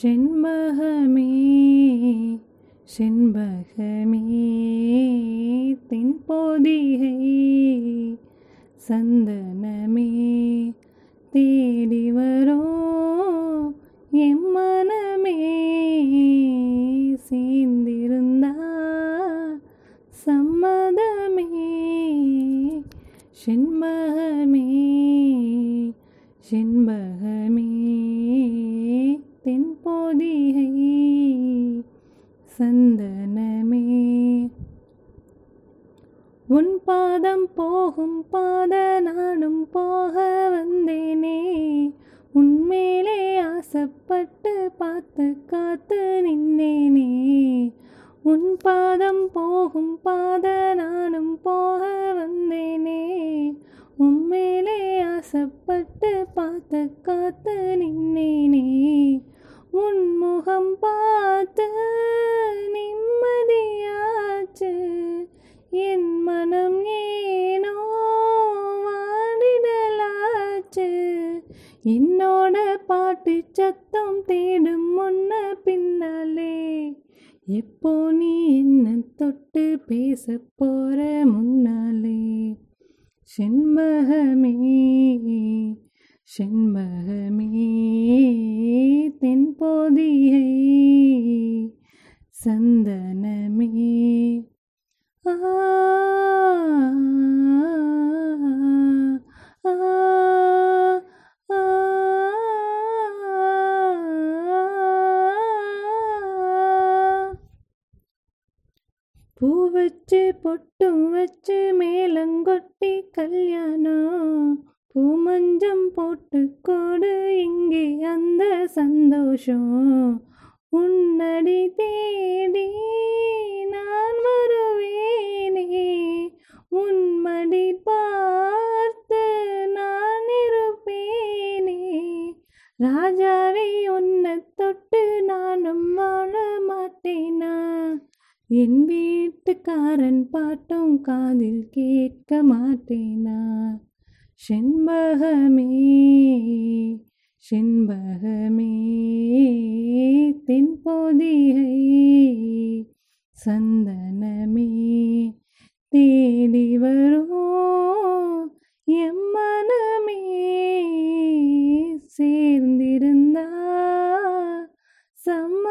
செண்பகமே செண்பகமே தென்பொதிகை சந்தனமே தேடி வரோ எம் மனமே சேர்ந்திருந்தா சம்மதமே செண்பகமே செண்பகமே தென்பொதிகை சந்தனமே. உன் பாதம் போகும் பாத நானும் போக வந்தேனே, உன்மேலே ஆசைப்பட்டு பார்த்து காத்து நின்னேனே. உன் பாதம் போகும் பாத நானும் போக வந்தேனே, உன்மேலே ஆசைப்பட்டு பார்த்து காத்து நின்னேனே. உன் முகம் பார்த்து நிம்மதியாச்சு என் மனம் ஏனோ வாடிடலாச்சு. என்னோட பாட்டு சத்தம் தேடும் முன்ன பின்னாலே, எப்போ நீ என்ன தொட்டு பேச போற முன்னாலே. செண்பகமே செண்பகமே தென்பொதிகை சந்தனமே. ஆ பூ வச்சு பொட்டும் வச்சு மேலங்கொட்டி கல்யாணம், பூ மஞ்சம் போட்டு கோடு இங்கே அந்த சந்தோஷம். உன்னடி தேடி நான் வருவேனே, உன்மடி பார்த்து நான் இருப்பேனே. ராஜாவே உன்னை தொட்டு நானும் வாழ மாட்டேனா, என் வீட்டுக்காரன் பாட்டும் காதில் கேட்க மாட்டேனா. செண்பகமே செண்பகமே தென்பொதிகை சந்தனமே தேடி வரும் எம் மனமே சேர்ந்திருந்தா சம்